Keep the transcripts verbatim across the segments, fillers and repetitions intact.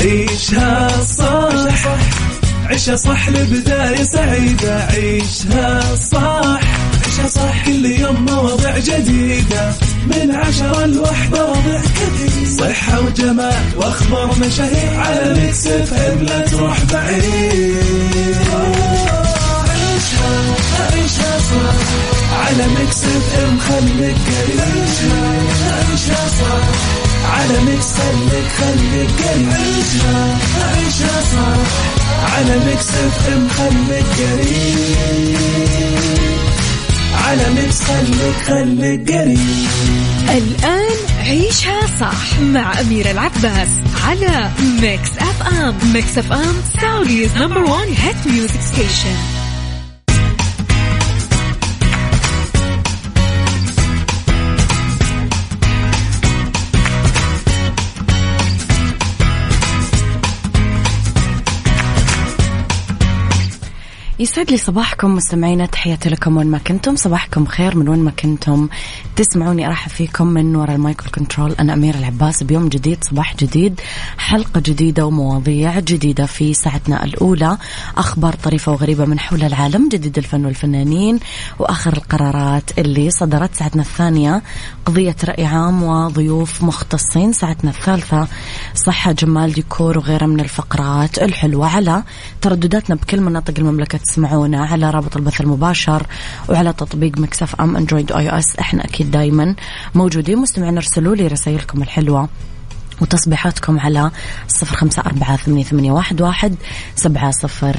عيشها صح عيشها صح لبداية سعيدة عيشها صح عيشها صح كل يوم مواضيع جديدة من عشرة لوحدة وضع كثير صحة وجمال وأخبار مشاهير على ميكس اف ام لا تروح بعيد عيشها عيشها صح على ميكس اف ام خليك قريب عيشها صح على ميكس خليك خليك قريب عيشها عيشها صح على ميكس اف ام خليك قريب على ميكس خليك خليك قريب. الآن عيشها صح مع أميرة العباس على ميكس اف ام. ميكس اف ام سعوديز نمبر وان هيت ميوزك ستيشن. يسعد لي صباحكم مستمعينا, تحياتي لكم وين ما كنتم, صباحكم خير من وين ما كنتم تسمعوني. أرحب فيكم من وراء المايكل كنترول, أنا أميرة العباس, بيوم جديد صباح جديد حلقة جديدة ومواضيع جديدة في ساعتنا الأولى, أخبار طريفة وغريبة من حول العالم, جديد الفن والفنانين وآخر القرارات اللي صدرت. ساعتنا الثانية قضية رأي عام وضيوف مختصين. ساعتنا الثالثة صحة جمال ديكور وغيرها من الفقرات الحلوة. على تردداتنا بكل مناطق المملكة تسمعونا على رابط البث المباشر وعلى تطبيق ميكس اف ام اندرويد واي او اس. احنا اكيد دايما موجودين. مستمعين ارسلوا لي رسائلكم الحلوه وتصبيحاتكم على صفر خمسة أربعة ثمانية ثمانية واحد واحد سبعة صفر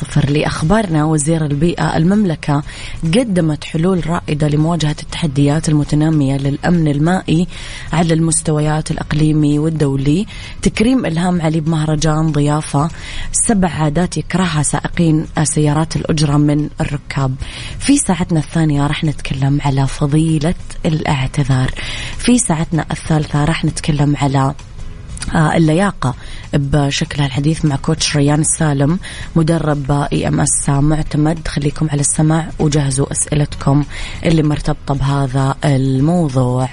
صفر. لأخبارنا, وزير البيئة المملكة قدمت حلول رائدة لمواجهة التحديات المتنامية للأمن المائي على المستويات الأقليمي والدولي. تكريم إلهام علي بمهرجان ضيافة سبع عادات يكرهها سائقين سيارات الأجرة من الركاب. في ساعتنا الثانية راح نتكلم على فضيلة الاعتذار. في ساعتنا الثالثة راح نتكلم على اللياقة بشكلها الحديث مع كوتش ريان السالم مدرب اي ام اس معتمد. خليكم على السماع وجهزوا أسئلتكم اللي مرتبطة بهذا الموضوع.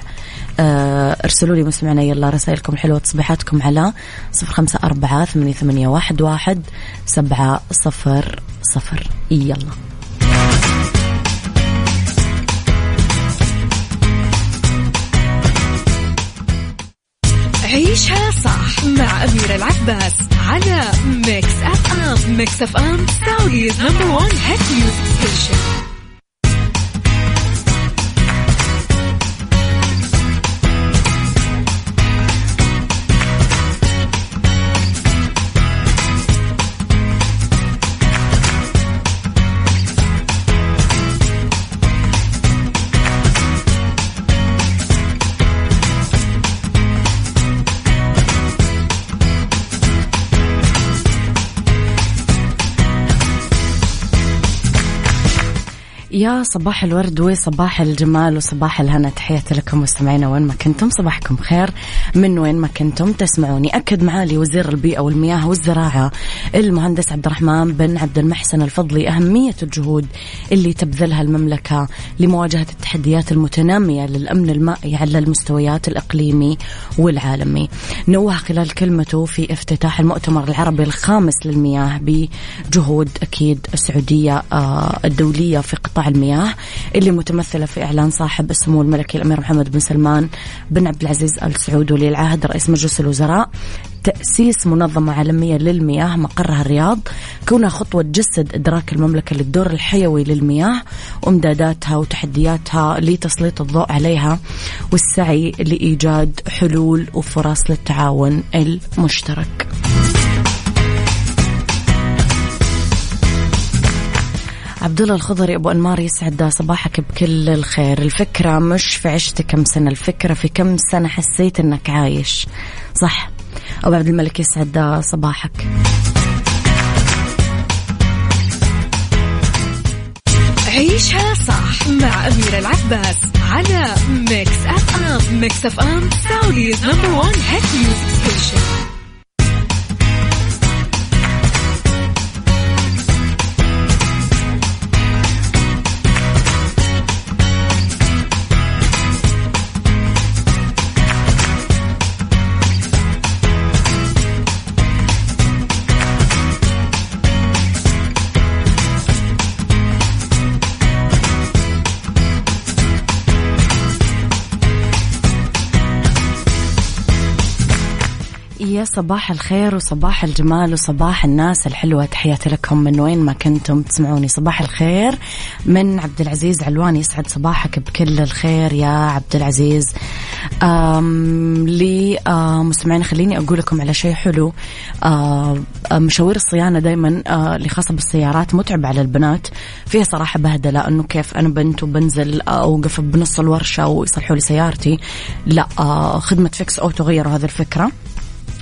ارسلوا لي مسمعنا يلا رسائلكم الحلوة تصبيحاتكم على صفر خمسة أربعة ثمانية ثمانية واحد واحد سبعة صفر صفر. يلا عيشها صح مع أميرة العباس على ميكس أف أم. ميكس أف أم سعوديز نمبر وان هيت ميوزك ستيشن. يا صباح الورد وصباح الجمال وصباح الهنا, تحياتي لكم مستمعينا وين ما كنتم, صباحكم خير من وين ما كنتم تسمعوني. أكد معالي وزير البيئة والمياه والزراعة المهندس عبد الرحمن بن عبد المحسن الفضلي أهمية الجهود اللي تبذلها المملكة لمواجهة التحديات المتنامية للأمن المائي على المستويات الإقليمي والعالمي. نوه خلال كلمته في افتتاح المؤتمر العربي الخامس للمياه بجهود أكيد السعودية الدولية في قطاع المياه اللي متمثلة في إعلان صاحب السمو الملكي الأمير محمد بن سلمان بن عبد العزيز آل سعود ولي العهد رئيس مجلس الوزراء تأسيس منظمة عالمية للمياه مقرها الرياض, كونها خطوة تجسد إدراك المملكة للدور الحيوي للمياه وإمداداتها وتحدياتها لتسليط الضوء عليها والسعي لإيجاد حلول وفرص للتعاون المشترك. عبدالله الخضري أبو أنمار يسعد صباحك بكل الخير. الفكرة مش في عشت كم سنة, الفكرة في كم سنة حسيت أنك عايش. صح أبو عبد الملك يسعد صباحك. عيشها صح مع أميرة العباس على ميكس أف أم. ميكس أف أم سعوديز نمبر وان هيت ميوزك ستيشن. يا صباح الخير وصباح الجمال وصباح الناس الحلوة، تحياتي لكم من وين ما كنتم تسمعوني. صباح الخير من عبد العزيز علوان، يسعد صباحك بكل الخير يا عبد العزيز. لي مستمعين خليني أقول لكم على شيء حلو. مشاوير الصيانة دايما اللي خاصة بالسيارات متعب على البنات، فيها صراحة بهدلة، أنه كيف أنا بنت وبنزل أوقف بنص الورشة ويصلحوا لي سيارتي. لا، خدمة فيكس أوتو غيروا هذه الفكرة،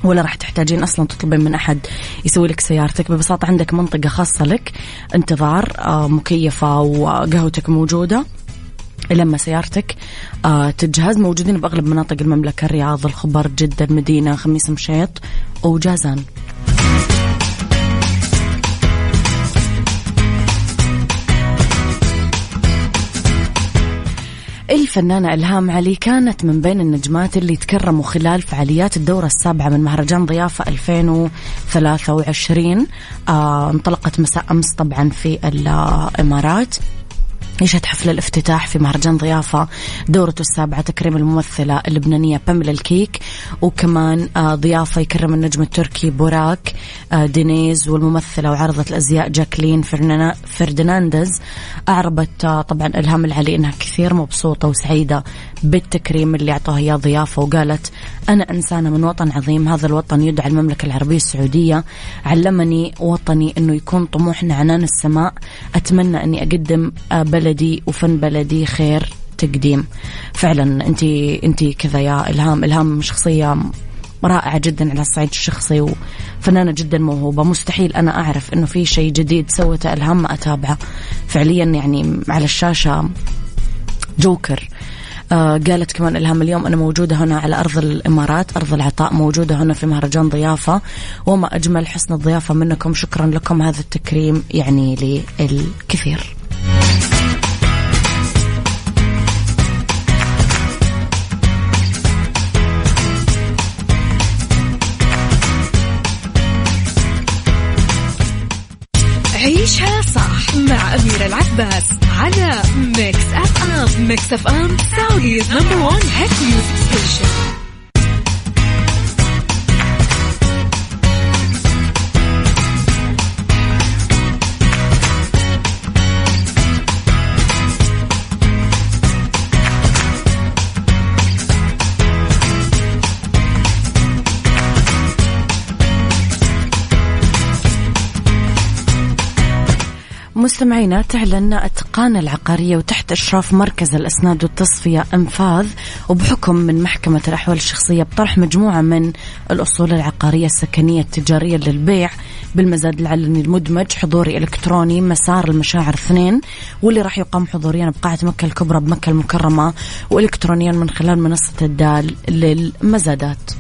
ولا راح تحتاجين أصلا تطلبين من أحد يسوي لك سيارتك. ببساطة عندك منطقة خاصة لك، انتظار، مكيفة وقهوتك موجودة لما سيارتك تجهز. موجودين بأغلب مناطق المملكة، الرياض، الخبر، جدة، المدينة، خميس مشيط وجازان. الفنانة إلهام علي كانت من بين النجمات اللي تكرموا خلال فعاليات الدورة السابعة من مهرجان ضيافة ألفين وثلاثة وعشرين. آه، انطلقت مساء أمس طبعا في الإمارات، يشهد حفل الافتتاح في مهرجان ضيافة دورته السابعة تكريم الممثلة اللبنانية باميلا الكيك، وكمان ضيافة يكرم النجم التركي بوراك دينيز والممثلة وعارضة الأزياء جاكلين فرنانديز. أعربت طبعا إلهام العلي أنها كثير مبسوطة وسعيدة بالتكريم اللي أعطوها إياه ضيافة، وقالت أنا إنسانة من وطن عظيم، هذا الوطن يدعى المملكة العربية السعودية، علمني وطني أنه يكون طموحنا عنان السماء، أتمنى أني أقدم بلد بلدي وفن بلدي خير تقديم. فعلا انتي انتي كذا يا إلهام. إلهام شخصية رائعة جدا على الصعيد الشخصي، وفنانة جدا موهوبة. مستحيل أنا أعرف أنه في شيء جديد سوته إلهام ما أتابعه فعليا، يعني على الشاشة جوكر. آه قالت كمان إلهام اليوم أنا موجودة هنا على أرض الإمارات، أرض العطاء، موجودة هنا في مهرجان ضيافة، وما أجمل حسن الضيافة منكم، شكرا لكم، هذا التكريم يعني لي الكثير. عيشها صح مع أميرة العباس على ميكس أف أم. ميكس أف أم سعوديز نمبر وان هيت ميوزك ستيشن. مستمعينا، تعلن التقانة العقارية وتحت إشراف مركز الأسناد والتصفية أنفاذ وبحكم من محكمة الأحوال الشخصية بطرح مجموعة من الأصول العقارية السكنية التجارية للبيع بالمزاد العلني المدمج حضوري إلكتروني مسار المشاعر اثنين، واللي راح يقام حضوريا بقاعة مكة الكبرى بمكة المكرمة، وإلكترونيا من خلال منصة الدال للمزادات.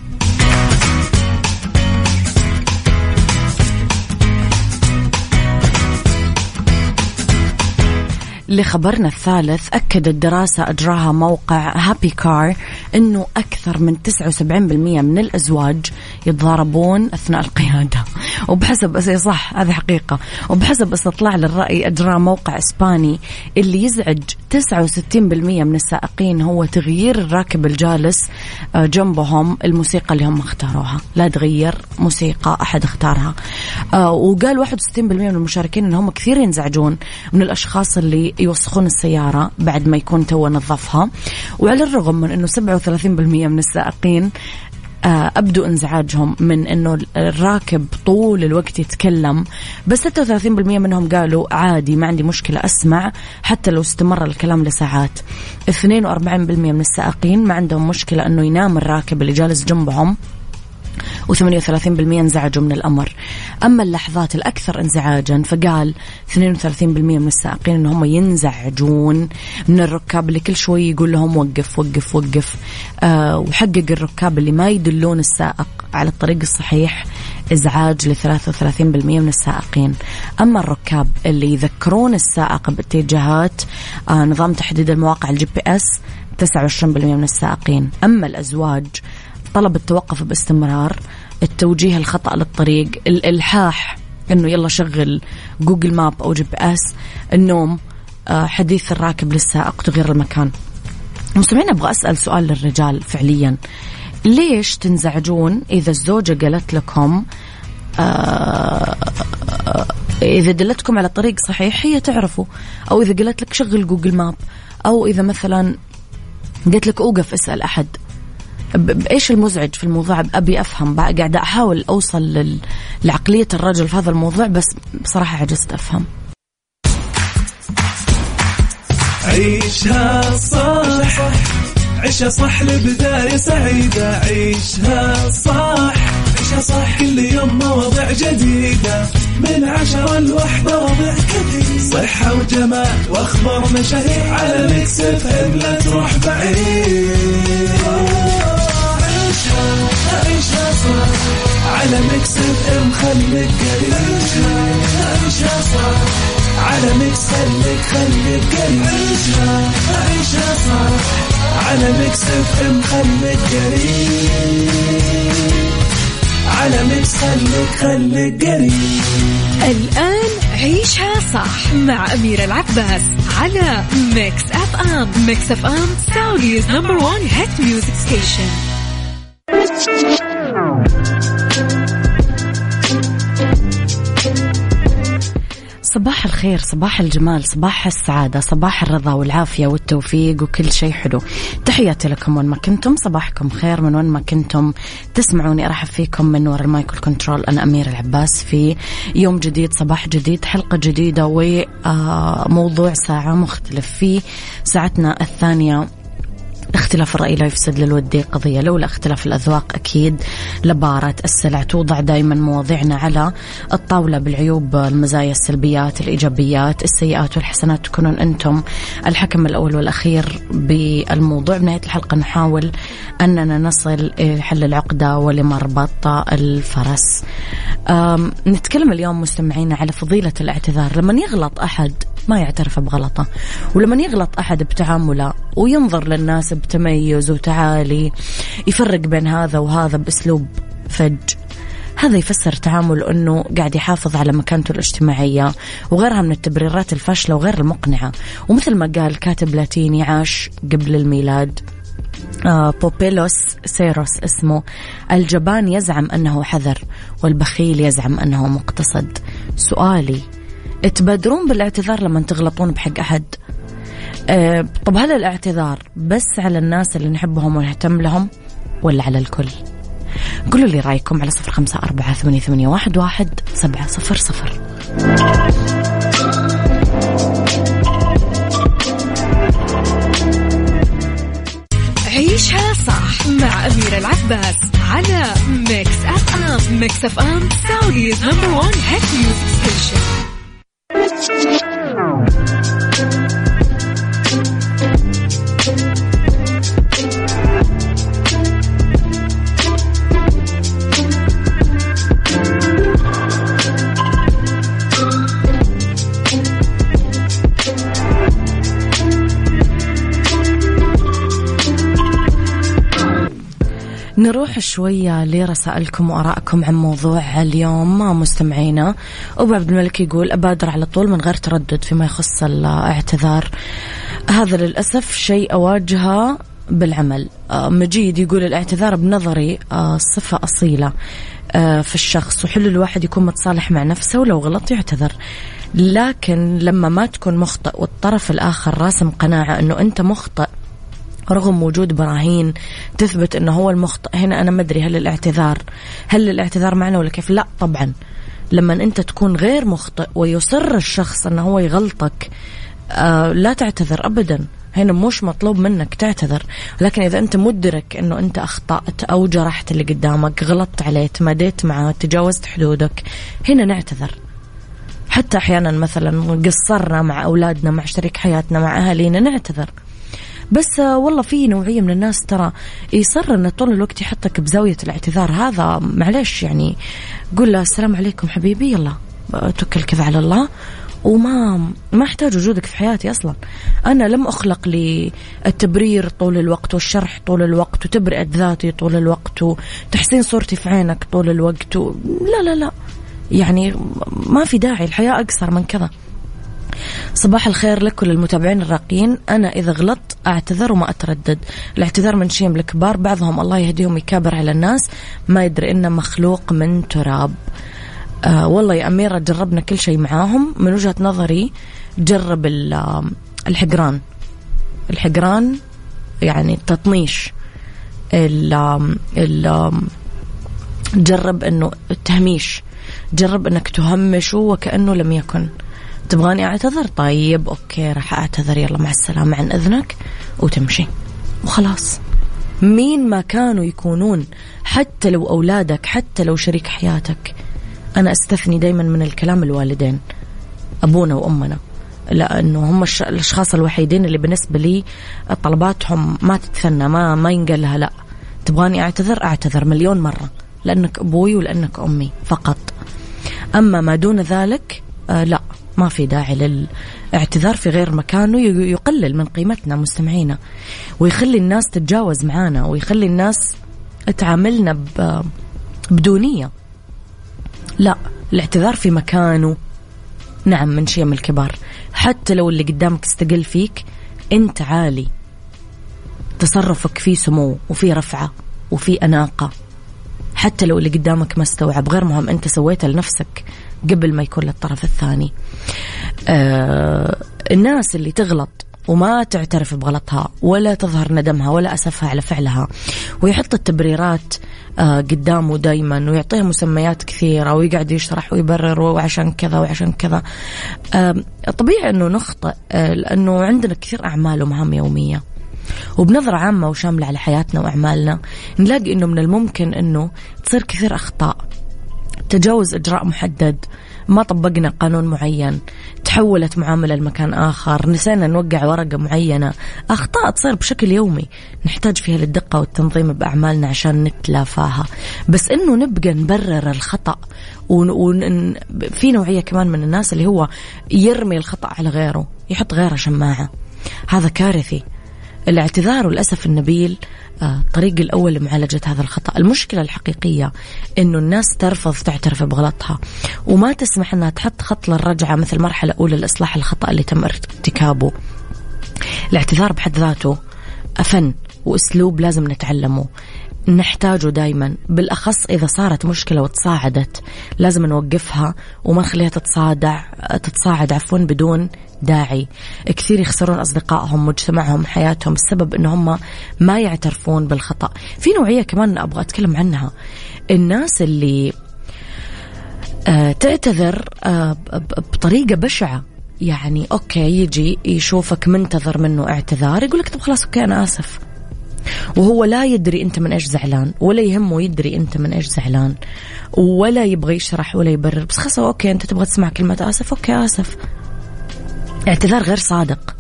لخبرنا الثالث، أكدت دراسة أجراها موقع هابي كار أنه أكثر من تسعة وسبعين بالمئة من الأزواج يتضاربون أثناء القيادة، وبحسب صح هذه حقيقة. وبحسب استطلاع للرأي أجراه موقع إسباني، اللي يزعج تسعة وستين بالمئة من السائقين هو تغيير الراكب الجالس جنبهم الموسيقى اللي هم اختاروها، لا تغير موسيقى أحد اختارها. وقال واحد وستين بالمئة من المشاركين أنهم كثير ينزعجون من الأشخاص اللي يوسخون السيارة بعد ما يكون تو نظفها، وعلى الرغم من أنه سبعة وثلاثين بالمئة من السائقين أبدو انزعاجهم من أنه الراكب طول الوقت يتكلم، بس ستة وثلاثين بالمئة منهم قالوا عادي ما عندي مشكلة أسمع حتى لو استمر الكلام لساعات. اثنين وأربعين بالمئة من السائقين ما عندهم مشكلة أنه ينام الراكب اللي جالس جنبهم، وثمانية وثلاثين بالمئة انزعجوا من الأمر. أما اللحظات الأكثر انزعاجا فقال اثنين وثلاثين بالمئة من السائقين إن هم ينزعجون من الركاب اللي كل شوي يقول لهم وقف وقف وقف. آه وحقق الركاب اللي ما يدلون السائق على الطريق الصحيح إزعاج ل ثلاثة وثلاثين بالمئة من السائقين. أما الركاب اللي يذكرون السائق باتجاهات آه نظام تحديد المواقع الجي بي اس تسعة وعشرين بالمئة من السائقين. أما الأزواج، طلب التوقف باستمرار، التوجيه الخطأ للطريق، الإلحاح إنه يلا شغل جوجل ماب أو جي بي إس، النوم، حديث الراكب للسائق، تغيير المكان. مستمعين، أبغى أسأل سؤال للرجال فعليا، ليش تنزعجون إذا الزوجة قالت لكم آه إذا دلتكم على طريق صحيح هي تعرفه، أو إذا قالت لك شغل جوجل ماب، أو إذا مثلا قالت لك أوقف اسأل أحد. بإيش المزعج في الموضوع؟ أبي أفهم، قاعدة أحاول أوصل لعقلية الرجل في هذا الموضوع، بس بصراحة عجزت أفهم. عيشها صح، عيشها صح لبداية سعيدة، عيشها صح، عيشها صح كل يوم مواضيع جديدة من عشرة لوحدة وضع كثير، صحة وجمال وأخبار مشاهير على ميكس إف إم لا تروح بعيد. عيشها عيشها صح على ميكس إف إم خليك قريب، عيشها عيشها صح على ميكس خليك خليك قريب، عيشها عيشها صح على ميكس إف إم خليك قريب، على ميكس خليك خليك قريب. الآن عيشها صح مع أميرة العباس على ميكس إف إم. ميكس إف إم سعوديز نمبر وان هيت ميوزك ستيشن. صباح الخير، صباح الجمال، صباح السعادة، صباح الرضا والعافية والتوفيق وكل شيء حلو. تحياتي لكم وين ما كنتم، صباحكم خير من وين ما كنتم تسمعوني. أرحب فيكم من وراء المايك والكنترول، أنا أمير العباس في يوم جديد، صباح جديد، حلقة جديدة وموضوع ساعة مختلف. في ساعتنا الثانية اختلاف الرأي لا يفسد للودي قضية، لولا اختلاف الأذواق أكيد لبارت السلع. توضع دائما مواضيعنا على الطاولة بالعيوب، المزايا، السلبيات، الإيجابيات، السيئات والحسنات، تكونون أنتم الحكم الأول والأخير بالموضوع. بنهاية الحلقة نحاول أننا نصل لحل العقدة ولمربط الفرس. نتكلم اليوم مستمعينا على فضيلة الاعتذار. لما يغلط أحد ما يعترف بغلطه، ولما يغلط أحد بتعامله وينظر للناس بتميز وتعالي، يفرق بين هذا وهذا بأسلوب فج، هذا يفسر تعامله أنه قاعد يحافظ على مكانته الاجتماعية، وغيرها من التبريرات الفاشلة وغير المقنعة. ومثل ما قال كاتب لاتيني عاش قبل الميلاد، آه بوبيلوس سيروس اسمه، الجبان يزعم أنه حذر والبخيل يزعم أنه مقتصد. سؤالي، تبادرون بالاعتذار لما تغلطون بحق أحد؟ أه طب هل الاعتذار بس على الناس اللي نحبهم ونهتم لهم ولا على الكل؟ قولوا لي رأيكم على صفر خمسة أربعة ثمانية ثمانية واحد واحد سبعة صفر صفر. عيشها صح مع أميرة العباس على ميكس إف إم. ميكس إف إم سعوديز نمبر وان هيت ميوزك ستيشن. نروح شوية لرسائلكم وأراءكم عن موضوع اليوم مع مستمعينا. أبو عبد الملك يقول أبادر على طول من غير تردد فيما يخص الاعتذار، هذا للأسف شيء أواجهه بالعمل. مجيد يقول الاعتذار بنظري صفة أصيلة في الشخص، وحلو الواحد يكون متصالح مع نفسه ولو غلط يعتذر، لكن لما ما تكون مخطئ والطرف الآخر راسم قناعة أنه أنت مخطئ رغم وجود براهين تثبت أنه هو المخطئ، هنا أنا ما أدري هل الاعتذار هل الاعتذار معنا ولا كيف؟ لا طبعا، لما أنت تكون غير مخطئ ويصر الشخص أنه هو يغلطك آه لا تعتذر أبدا، هنا مش مطلوب منك تعتذر. لكن إذا أنت مدرك أنه أنت أخطأت أو جرحت اللي قدامك، غلطت عليه، تماديت معه، تجاوزت حدودك، هنا نعتذر. حتى أحيانا مثلا قصرنا مع أولادنا، مع شريك حياتنا، مع أهالينا، نعتذر. بس والله في نوعية من الناس ترى يصر أن طول الوقت يحطك بزاوية الاعتذار، هذا معلش يعني قول له السلام عليكم حبيبي، يلا توكل كذا على الله، وما ما احتاج وجودك في حياتي أصلا، أنا لم أخلق للتبرير طول الوقت والشرح طول الوقت وتبرئة ذاتي طول الوقت وتحسين صورتي في عينك طول الوقت و... لا لا لا يعني ما في داعي، الحياة أقصر من كذا. صباح الخير لك وللمتابعين الراقيين. أنا إذا غلطت أعتذر وما أتردد. الاعتذار من شيم الكبار، بعضهم الله يهديهم يكابر على الناس ما يدري إنه مخلوق من تراب. آه والله يا أميرة جربنا كل شيء معاهم. من وجهة نظري جرب الحجران، الحجران يعني التطنيش، ال ال جرب أنه التهميش، جرب أنك تهمشه وكأنه لم يكن. تبغاني أعتذر؟ طيب أوكي راح أعتذر، يلا مع السلامة عن إذنك، وتمشي وخلاص. مين ما كانوا يكونون، حتى لو أولادك، حتى لو شريك حياتك. أنا أستثني دايما من الكلام الوالدين، أبونا وأمنا، لأنه هم الأشخاص الوحيدين اللي بالنسبة لي طلباتهم ما تتثنى، ما ما ينقلها. لأ، تبغاني أعتذر؟ أعتذر مليون مرة، لأنك أبوي ولأنك أمي فقط. أما ما دون ذلك آه لا، ما في داعي للاعتذار في غير مكانه. يقلل من قيمتنا مستمعينا، ويخلي الناس تتجاوز معانا، ويخلي الناس تعاملنا بدونية. لا، الاعتذار في مكانه. نعم، من شيم الكبار، حتى لو اللي قدامك استقل فيك، انت عالي، تصرفك فيه سمو وفيه رفعة وفيه أناقة. حتى لو اللي قدامك ما استوعب، غير مهم، انت سويته لنفسك قبل ما يكون للطرف الثاني. آه الناس اللي تغلط وما تعترف بغلطها ولا تظهر ندمها ولا أسفها على فعلها، ويحط التبريرات آه قدامه دايما، ويعطيها مسميات كثيرة، ويقعد يشرح ويبرر وعشان كذا وعشان كذا. آه طبيعي أنه نخطئ، آه لأنه عندنا كثير أعمال ومهام يومية، وبنظرة عامة وشاملة على حياتنا وأعمالنا نلاقي أنه من الممكن أنه تصير كثير أخطاء، تجاوز إجراء محدد، ما طبقنا قانون معين، تحولت معاملة لمكان آخر، نسينا نوقع ورقة معينة. أخطاء تصير بشكل يومي، نحتاج فيها للدقة والتنظيم بأعمالنا عشان نتلافاها. بس إنه نبقى نبرر الخطأ، وفي نوعية كمان من الناس اللي هو يرمي الخطأ على غيره، يحط غيره شماعة، هذا كارثي. الاعتذار والأسف النبيل الطريق الأول لمعالجة هذا الخطأ. المشكلة الحقيقية إنه الناس ترفض تعترف بغلطها، وما تسمح أنها تحط خط للرجعة مثل مرحلة أولى لإصلاح الخطأ اللي تم ارتكابه. الاعتذار بحد ذاته فن وأسلوب لازم نتعلمه، نحتاجه دايما، بالأخص إذا صارت مشكلة وتصاعدت، لازم نوقفها وما نخليها تتصادع تتصاعد عفوا بدون داعي. كثير يخسرون أصدقائهم، مجتمعهم، حياتهم، السبب إن هم ما يعترفون بالخطأ. في نوعية كمان أبغى أتكلم عنها، الناس اللي تعتذر بطريقة بشعة. يعني أوكي يجي يشوفك منتظر منه اعتذار، يقولك طب خلاص أوكي أنا آسف، وهو لا يدري أنت من إيش زعلان، ولا يهمه يدري أنت من إيش زعلان، ولا يبغى يشرح ولا يبرر، بس خلاص أوكي أنت تبغى تسمع كلمة آسف، أوكي آسف. اعتذار غير صادق.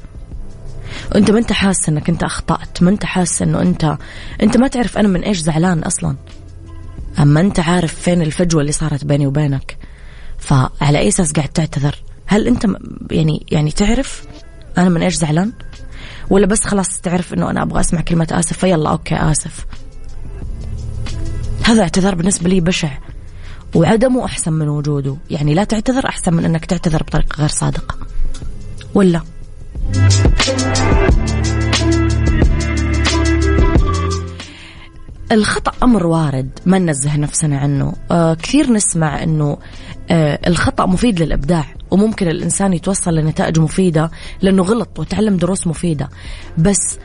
أنت ما أنت حاسس أنك أنت أخطأت، ما أنت حاسس أنه أنت أنت ما تعرف أنا من إيش زعلان أصلا، أما أنت عارف فين الفجوة اللي صارت بيني وبينك، فعلى أي أساس قاعد تعتذر؟ هل أنت يعني يعني تعرف أنا من إيش زعلان، ولا بس خلاص تعرف أنه أنا أبغى أسمع كلمة آسف فيلا أوكي آسف؟ هذا اعتذار بالنسبة لي بشع، وعدمه أحسن من وجوده. يعني لا تعتذر أحسن من أنك تعتذر بطريقة غير صادقة. ولا الخطأ أمر وارد ما ننزه نفسنا عنه. آه كثير نسمع أنه آه الخطأ مفيد للإبداع، وممكن الإنسان يتوصل لنتائج مفيدة لأنه غلط وتعلم دروس مفيدة. بس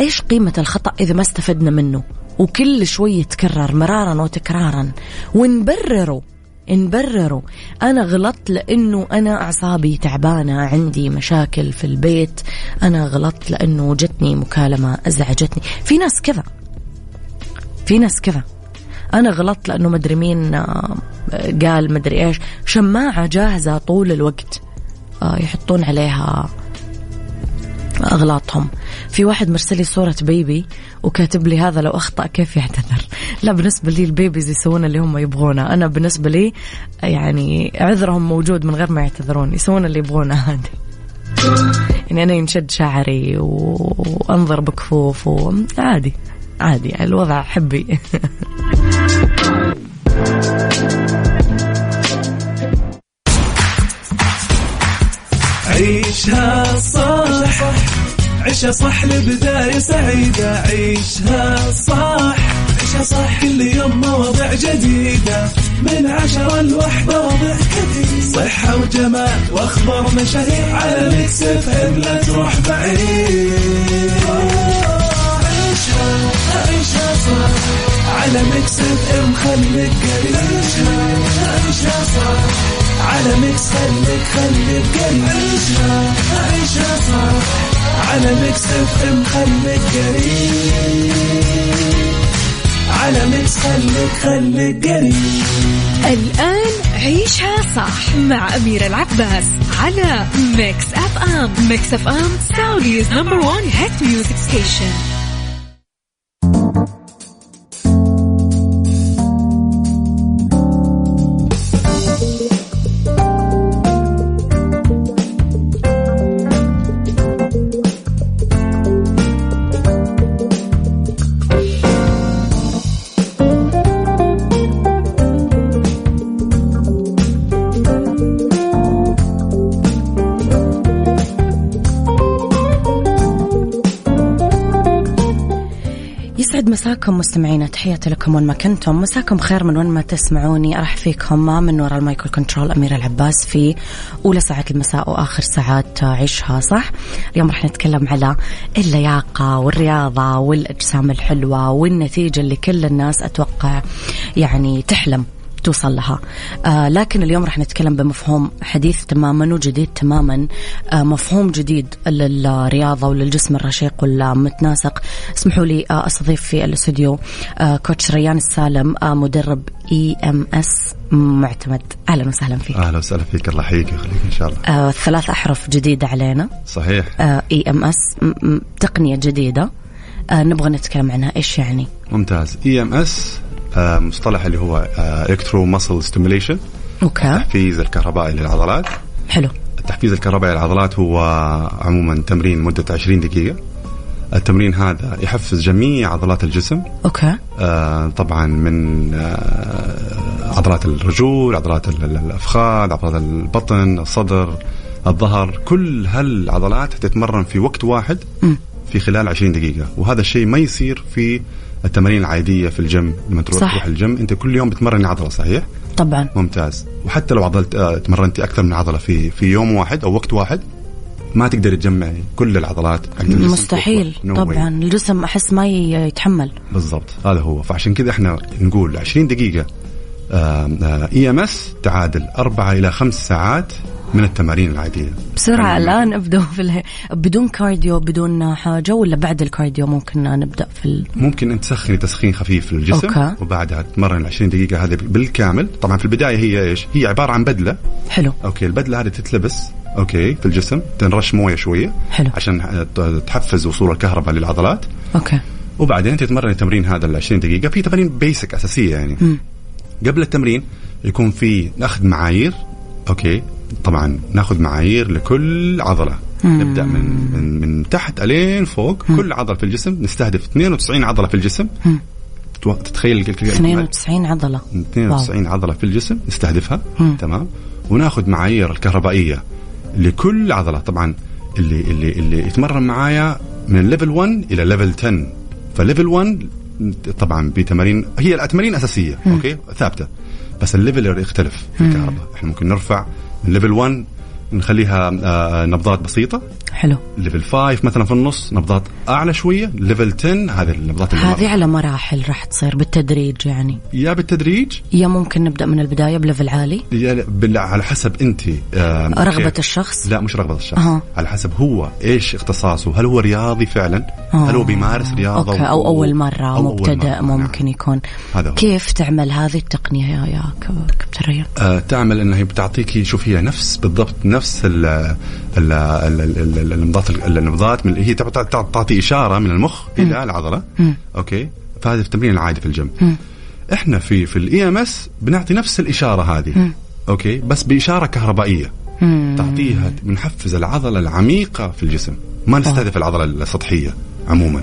إيش قيمة الخطأ إذا ما استفدنا منه، وكل شوي يتكرر مرارا وتكرارا، ونبرره نبرره أنا غلطت لأنه أنا أعصابي تعبانة، عندي مشاكل في البيت، أنا غلطت لأنه جتني مكالمة أزعجتني. في ناس كذا، في ناس كذا، أنا غلطت لأنه مدري مين قال مدري إيش، شماعة جاهزة طول الوقت يحطون عليها أغلاطهم. في واحد مرسلي صورة بيبي وكاتب لي هذا لو أخطأ كيف يعتذر. لا، بالنسبة لي البيبيز يسوون اللي هم يبغونه، أنا بالنسبة لي يعني عذرهم موجود من غير ما يعتذرون، يسوون اللي يبغونه هذا. يعني أنا ينشد شعري وأنظر بكفوف وعادي عادي، يعني الوضع حبي. عيش عيشها صح عيشها صح لبداية سعيدة عيشها صح عيشها صح كل يوم مواضيع جديدة من عشرة لوحدة وضع كثير صحة وجمال وأخبار مشاهير على ميكس اف ام لا تروح بعيد عيشها عيشها صح على ميكس اف ام خليك قريب عيشها عيشها صح على ميكس خليك خليك قريب عيشها عيشها صح على ميكس اف ام خليك قريب على ميكس خليك خليك قريب. الآن عيشها صح مع أميرة العباس على ميكس اف ام. ميكس اف ام سعوديز نمبر وان هيت ميوزك ستيشن. مساكم مستمعينا، تحياتي لكم وين ما كنتم، مساكم خير من وين ما تسمعوني. أرحب فيكم من وراء المايكرو كنترول أميرة العباس في أولى ساعات المساء وآخر ساعات عيشها صح. اليوم رح نتكلم على اللياقة والرياضة والأجسام الحلوة والنتيجة اللي كل الناس أتوقع يعني تحلم توصل لها، آه لكن اليوم رح نتكلم بمفهوم حديث تماما وجديد تماما، آه مفهوم جديد للرياضة وللجسم الرشيق والمتناسق. اسمحوا لي آه أستضيف في الاستوديو آه كوتش ريان السالم، آه مدرب اي ام اس معتمد. أهلا وسهلا فيك. أهلا وسهلا فيك، الله يحييك ويخليك إن شاء الله. آه ثلاث أحرف جديدة علينا صحيح، اي ام اس تقنية جديدة، آه نبغى نتكلم عنها إيش يعني. ممتاز. اي ام اس مصطلح اللي هو Electro Muscle Stimulation، التحفيز الكهربائي للعضلات. حلو. التحفيز الكهربائي للعضلات هو عموما تمرين مدة عشرين دقيقة. التمرين هذا يحفز جميع عضلات الجسم، أوكي. آه طبعا من آه عضلات الرجول، عضلات الأفخاذ، عضلات البطن، الصدر، الظهر، كل هالعضلات تتمرن في وقت واحد م. في خلال عشرين دقيقة، وهذا الشيء ما يصير في التمارين العادية في الجيم. لما تروح صح. تروح الجيم أنت كل يوم بتمرن عضلة صحيح؟ طبعا. ممتاز. وحتى لو عضلت آه، تمرنتي أكثر من عضلة في في يوم واحد أو وقت واحد ما تقدر تجمع كل العضلات. مستحيل طبعا، الجسم أحس ما يتحمل. بالضبط، هذا هو. فعشان كذا إحنا نقول عشرين دقيقة إي إم إس تعادل أربعة إلى خمس ساعات من التمارين العادية. بسرعة الآن أبدأ في اله... بدون كارديو بدون حاجة، ولا بعد الكارديو ممكن نبدأ في ال... ممكن أن تسخني تسخين خفيف في الجسم أوكا. وبعدها تمرن عشرين دقيقة هذه بالكامل. طبعا في البداية هي إيش؟ هي عبارة عن بدلة. حلو. أوكي. البدلة هذه تتلبس أوكي في الجسم، تنرش موية شوية. حلو. عشان تحفز وصول الكهرباء للعضلات. أوكي. وبعدين تتمرن التمرين هذا العشرين دقيقة. في تمارين بيسك أساسية يعني. م. قبل التمرين يكون في ناخذ معايير أوكي. طبعا ناخذ معايير لكل عضله، مم. نبدا من من, من تحت الين فوق. مم. كل عضله في الجسم نستهدف اثنين وتسعين عضله في الجسم. مم. تتخيل اثنين وتسعين عضله اثنين وتسعين واو. عضله في الجسم نستهدفها. مم. تمام. وناخذ معايير الكهربائيه لكل عضله. طبعا اللي اللي اللي يتمرن معايا من ليفل واحد الى ليفل عشرة، فليفل واحد طبعا بتمارين هي التمارين الاساسيه اوكي ثابته، بس الليفل يختلف في الكهرباء. احنا ممكن نرفع ليفل واحد نخليها نبضات بسيطة. حلو. ليفل خمسة مثلا في النص نبضات أعلى شوية. ليفل عشرة هذه النبضات هذه على مراحل راح تصير بالتدريج يعني. يا بالتدريج يا ممكن نبدأ من البداية بليفل عالي على حسب أنت رغبة الشخص. لا مش رغبة الشخص أه. على حسب هو إيش اختصاصه، هل هو رياضي فعلا أه. هل هو بيمارس رياضة أوكي. أو أول مرة أو مبتدأ أول مرة. ممكن نعم. يكون هذا هو. كيف تعمل هذه التقنية يا كابتن ريان؟ أه تعمل أنها بتعطيك شوف هي نفس بالضبط نفس النبضات النبضات من هي تعطي إشارة من المخ إلى العضلة أوكي. فهذا في التمرين العادي في الجيم. إحنا في في الإي إم إس بنعطي نفس الإشارة هذه أوكي، بس بإشارة كهربائية تعطيها بنحفز العضلة العميقة في الجسم، ما نستهدف العضلة السطحية عموما.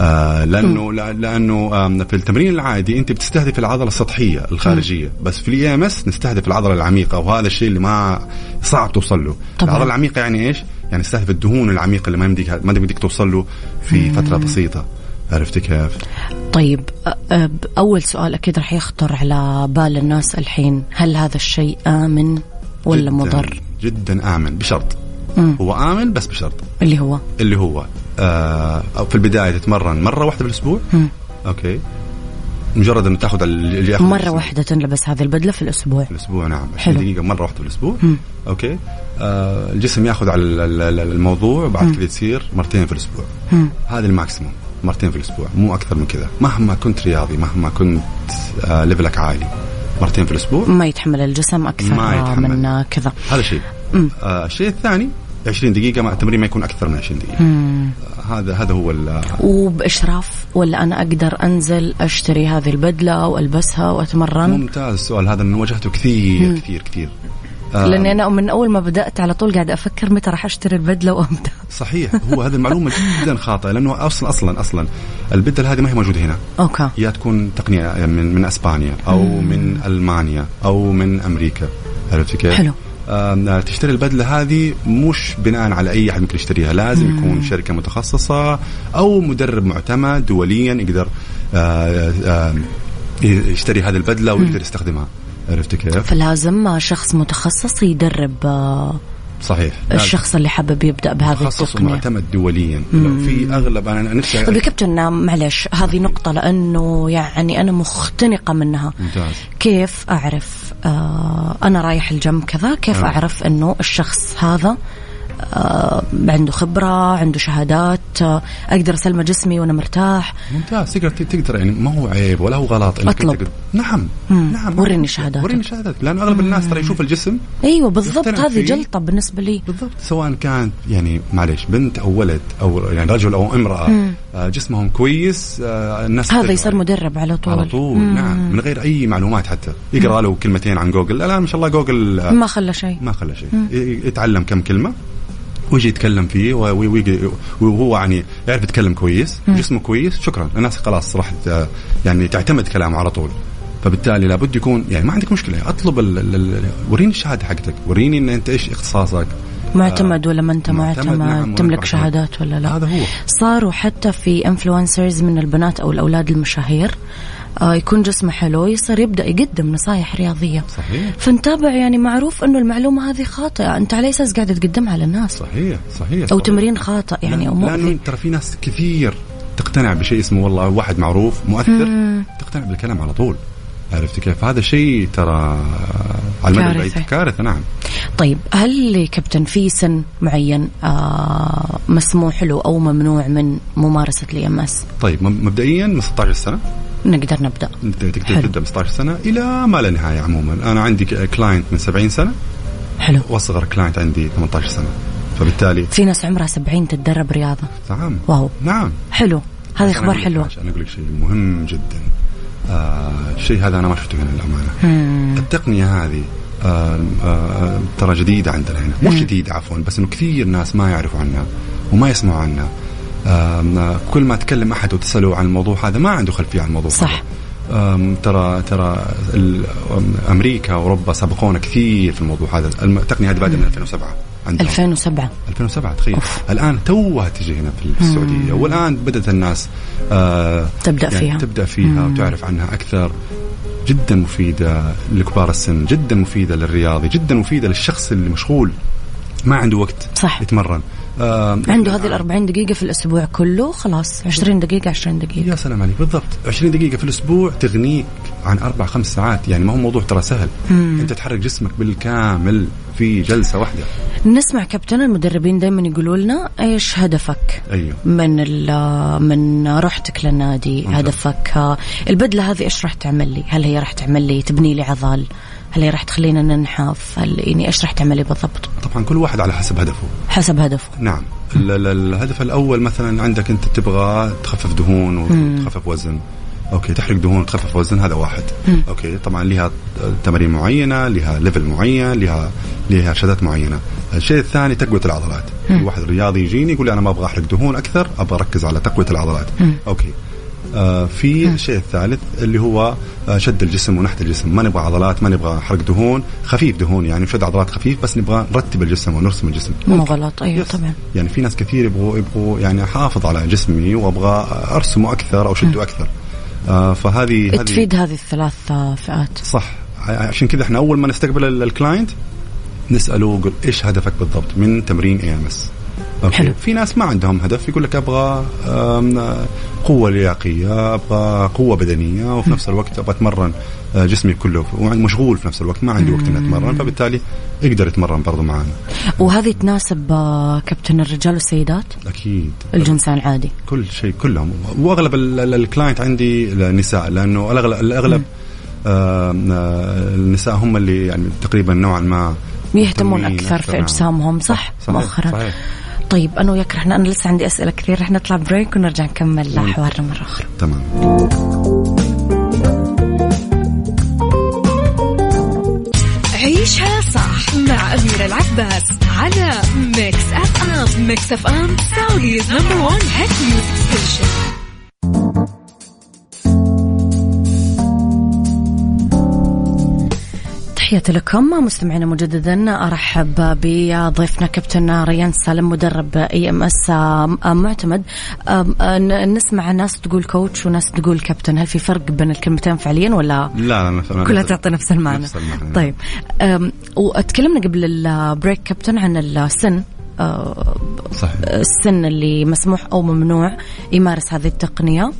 آه لأنه لأنه في التمرين العادي أنت بتستهدف العضلة السطحية الخارجية، بس في الإي إم إس نستهدف العضلة العميقة، وهذا الشيء اللي ما صعب توصل له. العضلة العميقة يعني إيش؟ يعني يستهدف الدهون العميقة اللي ما يمديك ما بدك توصل له في فترة بسيطة. عرفتي كيف؟ طيب أول سؤال أكيد رح يخطر على بال الناس الحين، هل هذا الشيء آمن ولا جداً مضر؟ جدا آمن بشرط. مم. هو آمن بس بشرط اللي هو اللي هو آه في البداية تتمرن مرة واحدة بالأسبوع. مم. أوكي، مجرد أن تأخذ اللي يأخذ مرة واحدة تنلبس هذه البدلة في الأسبوع. الأسبوع نعم، عشرين دقيقة مرة واحدة في الأسبوع. مم. أوكي آه الجسم يأخذ على الموضوع وبعد كده تصير مرتين في الأسبوع. مم. هذا الماكسيموم، مرتين في الأسبوع، مو أكثر من كذا. مهما كنت رياضي، مهما كنت آه ليفلك عالي، مرتين في الأسبوع ما يتحمل الجسم أكثر يتحمل. من كذا هذا شيء. آه الشيء الثاني عشرين دقيقة، ما التمرين ما يكون أكثر من عشرين دقيقة. آه هذا هذا هو. وبإشراف ولا أنا أقدر أنزل أشتري هذه البدلة وألبسها وأتمرن؟ ممتاز السؤال هذا، أنا واجهته كثير كثير كثير. آه لأني أنا من أول ما بدأت على طول قاعد أفكر متى راح أشتري البدلة وأمتى. صحيح، هو هذه المعلومة جدا خاطئة، لأنه أصلا أصلا أصلا البدلة هذه ما هي موجودة هنا. أوكا. يا تكون تقنية من من إسبانيا أو مم. من ألمانيا أو من أمريكا. عرفت كيف؟ حلو. تشتري البدلة هذه مش بناء على أي أحد ممكن يشتريها، لازم يكون شركة متخصصة أو مدرب معتمد دوليا يقدر يشتري هذه البدلة ويقدر يستخدمها. عرفت كيف؟ فلازم شخص متخصص يدرب. صحيح، الشخص اللي حابب يبدأ بهذه التقنية معتمد دوليا. مم. في أغلب أنا نفسي. طب يا كابتن معلش، هذه نقطة لأنه يعني أنا مختنقة منها. ممتاز. كيف أعرف آه أنا رايح الجيم كذا، كيف أه. أعرف أنه الشخص هذا آه عنده خبرة، عنده شهادات، آه أقدر أسلم جسمي وأنا مرتاح؟ ممتاز، تقدر تقدر يعني ما هو عيب ولا هو غلط إنك تقدر. نعم. مم. نعم، وريني شهاداتك، وريني شهاداتك، لأن أغلب الناس ترى يشوف الجسم. أيوة بالضبط، هذه جلطة بالنسبة لي. بالضبط، سواء كانت يعني معلش بنت أو ولد أو يعني رجل أو امرأة آه جسمهم كويس، آه الناس هذا يصير مدرب على طول على طول. مم. نعم، من غير أي معلومات حتى يقرأ له كلمتين عن جوجل. الآن ما شاء الله جوجل آه ما خلى شيء ما خلى شيء يتعلم كم كلمة ويجي يتكلم فيه وهو يعني يعرف يتكلم كويس، جسمه كويس، شكرا الناس خلاص راح يعني تعتمد كلامه على طول. فبالتالي لابد يكون يعني ما عندك مشكلة، أطلب ال ال وريني الشهادة حقتك، وريني إن أنت إيش اختصاصك، معتمد ولا ما أنت معتمد, معتمد تملك شهادات ولا لا. هذا هو صاروا حتى في إنفلونسرز من البنات أو الأولاد المشاهير يكون جسمه حلو يصير يبدأ يقدم نصايح رياضية. صحيح. فنتابع يعني معروف أنه المعلومة هذه خاطئة، أنت على أساس قاعد تقدمها للناس. صحيح صحيح. أو صحيح. تمرين خاطئ يعني لا. أو مؤذي، لأنه ترى في ناس كثير تقتنع بشيء اسمه والله واحد معروف مؤثر. مم. تقتنع بالكلام على طول. عرفت كيف؟ هذا شيء ترى على المدى البعيد كارثة. نعم. طيب هل كابتن في سن معين آه مسموح له أو ممنوع من ممارسة الإي إم إس؟ طيب مبدئيا من ستة عشر سنة نقدر نبدأ. تقدر تبدأ من ستة عشر سنة إلى ما لا نهاية. عموما أنا عندي كلاينت من سبعين سنة. حلو. وأصغر كلاينت عندي ثمانية عشر سنة، فبالتالي في ناس عمرها سبعين تتدرب رياضة. نعم. واو. نعم. حلو، هذه أخبار حلوة. أنا أقول لك شيء مهم جدا، آه شيء هذا أنا ما شفته هنا الأمانة. التقنية هذه آه آه ترى جديدة عندنا هنا. مم. مش جديدة عفوا، بس إنه كثير ناس ما يعرفوا عنها وما يسمعوا عنها. آه كل ما تكلم أحد وتسأله عن الموضوع هذا ما عنده خلفية عن الموضوع. صح. آه ترى ترى أمريكا وأوروبا سبقونا كثير في الموضوع هذا. التقنية هذه بعد من ألفين وسبعة عندهم. ألفين وسبعة ألفين وسبعة تخيل. أوف. الآن توها تجي هنا في السعودية. مم. والآن بدأت الناس آه تبدأ يعني فيها تبدأ فيها وتعرف عنها أكثر. جدا مفيدة لكبار السن، جدا مفيدة للرياضي، جدا مفيدة للشخص اللي مشغول ما عنده وقت. صح. يتمرن آه عنده هذه الأربعين دقيقة في الأسبوع كله، خلاص عشرين دقيقة عشرين دقيقة. يا سلام عليك. بالضبط، عشرين دقيقة في الأسبوع تغنيك عن أربع خمس ساعات. يعني ما هو موضوع ترى سهل. مم. أنت تحرك جسمك بالكامل في جلسة واحدة. نسمع كابتن المدربين دائما يقولوا لنا إيش هدفك. أيوه. من من رحتك للنادي. ممتاز. هدفك البدلة هذه إيش راح تعمل لي؟ هل هي راح تعمل لي تبني لي عضل؟ هل هي راح تخلينا ننحف؟ هل إني إيش راح تعمل لي بالضبط؟ طبعا كل واحد على حسب هدفه. حسب هدفه. نعم. الهدف الأول مثلا عندك أنت تبغى تخفف دهون وتخفف وزن. أوكي، تحرق دهون وتخفف وزن، هذا واحد. مم. أوكي، طبعا لها تمارين معينة، لها ليفل معين، لها لها شدات معينة. الشيء الثاني تقوية العضلات. مم. الواحد الرياضي يجيني يقول لي أنا ما أبغى أحرق دهون أكثر، أبغى أركز على تقوية العضلات. مم. أوكي، آه في الشيء الثالث اللي هو آه شد الجسم ونحت الجسم. ما نبغى عضلات، ما نبغى حرق دهون، خفيف دهون يعني شد عضلات خفيف، بس نبغى نرتب الجسم ونرسم الجسم. مو غلط. أيوة طبعا. يعني في ناس كثير يبغوا يبغوا يعني أحافظ على جسمي وأبغى أرسمه أكثر أو شده أكثر. آه فهذه تفيد هذه الثلاث فئات. صح، عشان كذا احنا أول ما نستقبل الكلاينت نسأله وقل إيش هدفك بالضبط من تمرين إيه إم إس. حلو. في ناس ما عندهم هدف، يقول لك أبغى قوة لياقية، أبغى قوة بدنية، وفي نفس الوقت أبغى أتمرن جسمي كله، ومشغول في نفس الوقت ما عندي وقت إني أتمرن، فبالتالي يقدر يتمرن برضو معانا. وهذه تناسب كابتن الرجال والسيدات؟ أكيد. الجنسان العادي؟ كل شيء، كلهم. وأغلب الكلاينت عندي النساء، لأنه الأغلب النساء هم اللي يعني تقريبا نوعا ما يهتمون أكثر في أجسامهم. صح، صح مؤخرا. صحيح. طيب أنا وياك رحنا، أنا لسه عندي أسئلة كثير، رح نطلع بريك ونرجع نكمل حوارنا مرة أخرى. تمام. عيشها صح مع أميرة العباس على ميكس أف أم. ميكس أف أم سعوديز نمبر وان هيت ميوزك ستيشن. تحياتي لكم مستمعينا مجددا. أرحب بضيفنا كابتن ريان السالم، مدرب اي ام اس معتمد. نسمع ناس تقول كوتش وناس تقول كابتن، هل في فرق بين الكلمتين فعليا ولا لا؟ لا، كلها تعطي نفس المعنى. طيب، وتكلمنا قبل البريك كابتن عن السن. صحيح. السن اللي مسموح أو ممنوع يمارس هذه التقنية.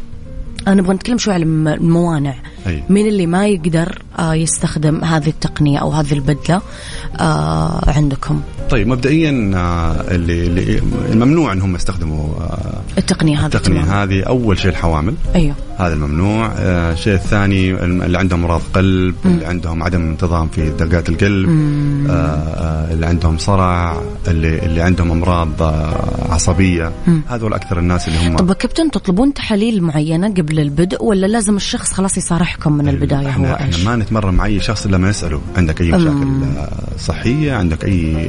أنا نبغى نتكلم شوي على الموانع. أي. مين اللي ما يقدر يستخدم هذه التقنية أو هذه البدلة عندكم؟ طيب، مبدئيا اللي الممنوع أنهم يستخدموا التقنية, التقنية هذه، أول شيء الحوامل. أيوه. هذا الممنوع. الشيء الثاني اللي عندهم أمراض قلب، م. اللي عندهم عدم انتظام في دقات القلب، م. اللي عندهم صرع، اللي, اللي عندهم أمراض عصبية. هذول أكثر الناس اللي هم. طب كابتن، تطلبون تحاليل معينة قبل البدء ولا لازم الشخص خلاص يصارحكم من البداية؟ هو إحنا ما نتمرن مع أي شخص إلا ما نسأله عندك أي مشاكل م. صحية، عندك أي.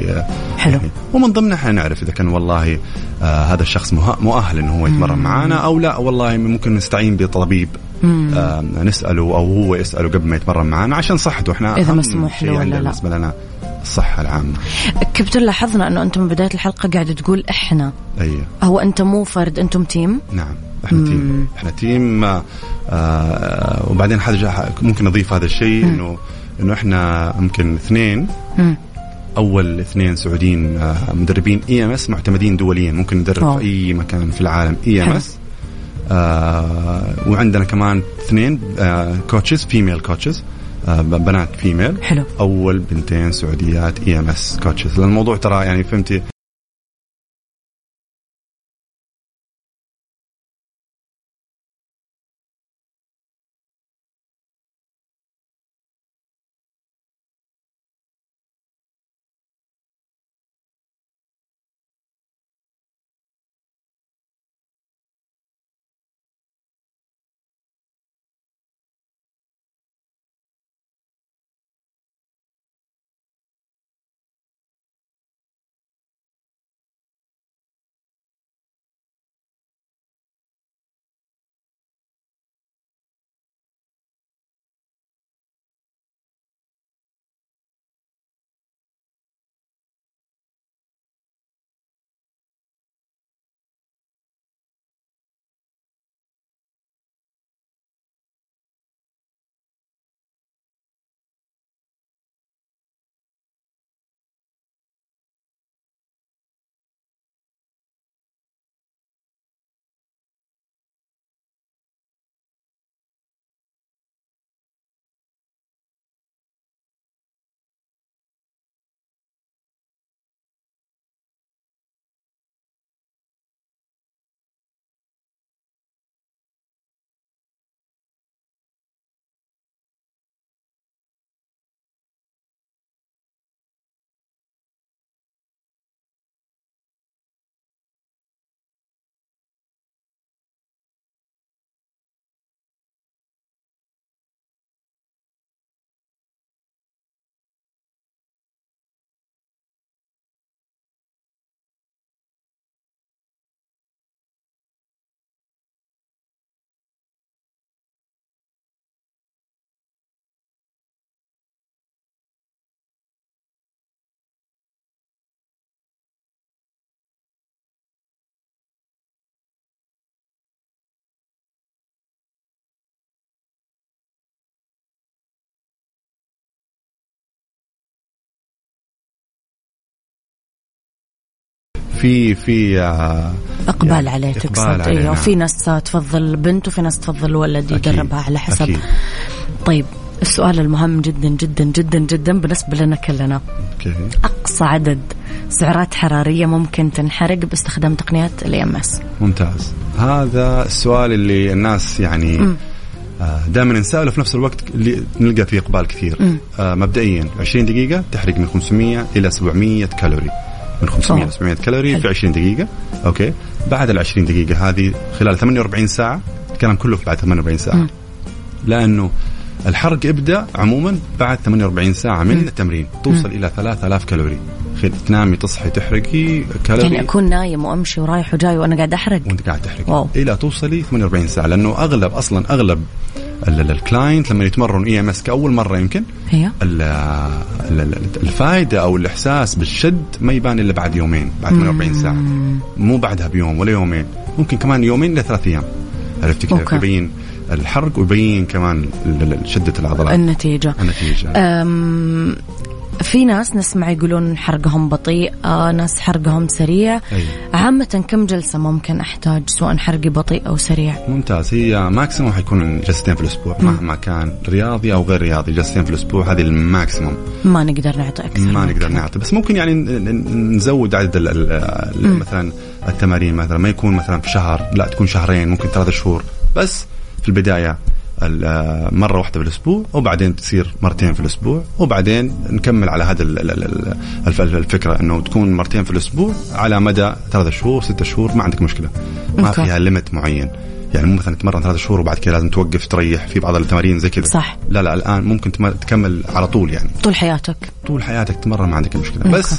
حلو. يعني. ومن ضمنها إحنا نعرف إذا كان والله آه هذا الشخص مؤهل إنه هو يتمرن معانا أو لا. والله ممكن نستعين بطبيب آه نسأله أو هو يسأله قبل ما يتمرن معانا عشان صحته إحنا. إذا مسموح له ولا لا؟ لنا الصحة العامة. كابتن، لاحظنا إنه أنتم من بداية الحلقة قاعد تقول إحنا. أيه. هو أنت مو فرد، أنتم تيم. نعم. إحنا مم. تيم. إحنا تيم. آه آه وبعدين حاجة ممكن نضيف هذا الشيء، إنه إنه إحنا ممكن اثنين. مم. أول اثنين سعوديين مدربين إي إم إس معتمدين دوليا، ممكن ندرب أوه. في أي مكان في العالم إي إم إس. آه وعندنا كمان اثنين آه كوتشز، فيميل كوتشز، آه بنات فيميل. حلو. أول بنتين سعوديات إي إم إس كوتشز. الموضوع ترى يعني فهمتي في في اقبال عليه تقصد؟ ايوه في ناس تفضل بنت وفي ناس تفضل ولد يدربها على حسب. أكيد. طيب السؤال المهم جدا جدا جدا جدا بالنسبه لنا كلنا، اقصى عدد سعرات حراريه ممكن تنحرق باستخدام تقنيات الاي ام اس؟ ممتاز، هذا السؤال اللي الناس يعني دائما نساله، في نفس الوقت اللي نلقى فيه اقبال كثير. مبدئيا عشرين دقيقه تحرق من خمسمية الى سبعمية كالوري، من خمسمية إلى سبعمية كالوري في عشرين دقيقة. أوكي، بعد العشرين دقيقة هذه خلال ثمانية وأربعين ساعة، الكلام كله بعد ثمانية وأربعين ساعة. م. لأنه الحرق يبدأ عموما بعد ثمانية وأربعين ساعة من م. التمرين، توصل م. إلى ثلاثة آلاف كالوري. خل تنامي تصحي تحرقي كالوري، يعني أكون نايم وأمشي ورايح وجاي وأنا قاعد أحرق، وأنت قاعد تحرق إلى توصلي ثمانية وأربعين ساعة. لأنه أغلب أصلا أغلب الكلاينت لما يتمرن اي ام اس كاول مره، يمكن هي الفائده او الاحساس بالشد ما يبان الا بعد يومين، بعد ثمانية وأربعين ساعه، مو بعدها بيوم ولا يومين، ممكن كمان يومين الى ثلاث ايام. عرفتي كيف؟ يبين الحرق ويبين كمان شده العضلات، النتيجه النتيجه أم... في ناس نسمع يقولون حرقهم بطيء، ناس حرقهم سريع. أيه. عامة كم جلسة ممكن أحتاج سواء حرقي بطيء أو سريع؟ ممتاز، هي ماكسيموم حيكون جلستين في الأسبوع، مهما كان رياضي أو غير رياضي، جلستين في الأسبوع هذه الماكسيموم، ما نقدر نعطي أكثر، ما ممكن. نقدر نعطي، بس ممكن يعني نزود عدد مثلا التمارين، مثلا ما يكون مثلا في شهر، لا تكون شهرين، ممكن ثلاثة شهور، بس في البداية مرة واحدة في الأسبوع، وبعدين تصير مرتين في الأسبوع، وبعدين نكمل على هذا الفكرة أنه تكون مرتين في الأسبوع على مدى ثلاثة شهور ستة شهور، ما عندك مشكلة، ما فيها ليمت معين. يعني مو مثلا تمرن ثلاثة شهور وبعد كده لازم توقف تريح في بعض التمارين زي كده، صح؟ لا لا، الآن ممكن تكمل على طول، يعني طول حياتك طول حياتك تمرن، ما عندك مشكلة. ممكن. بس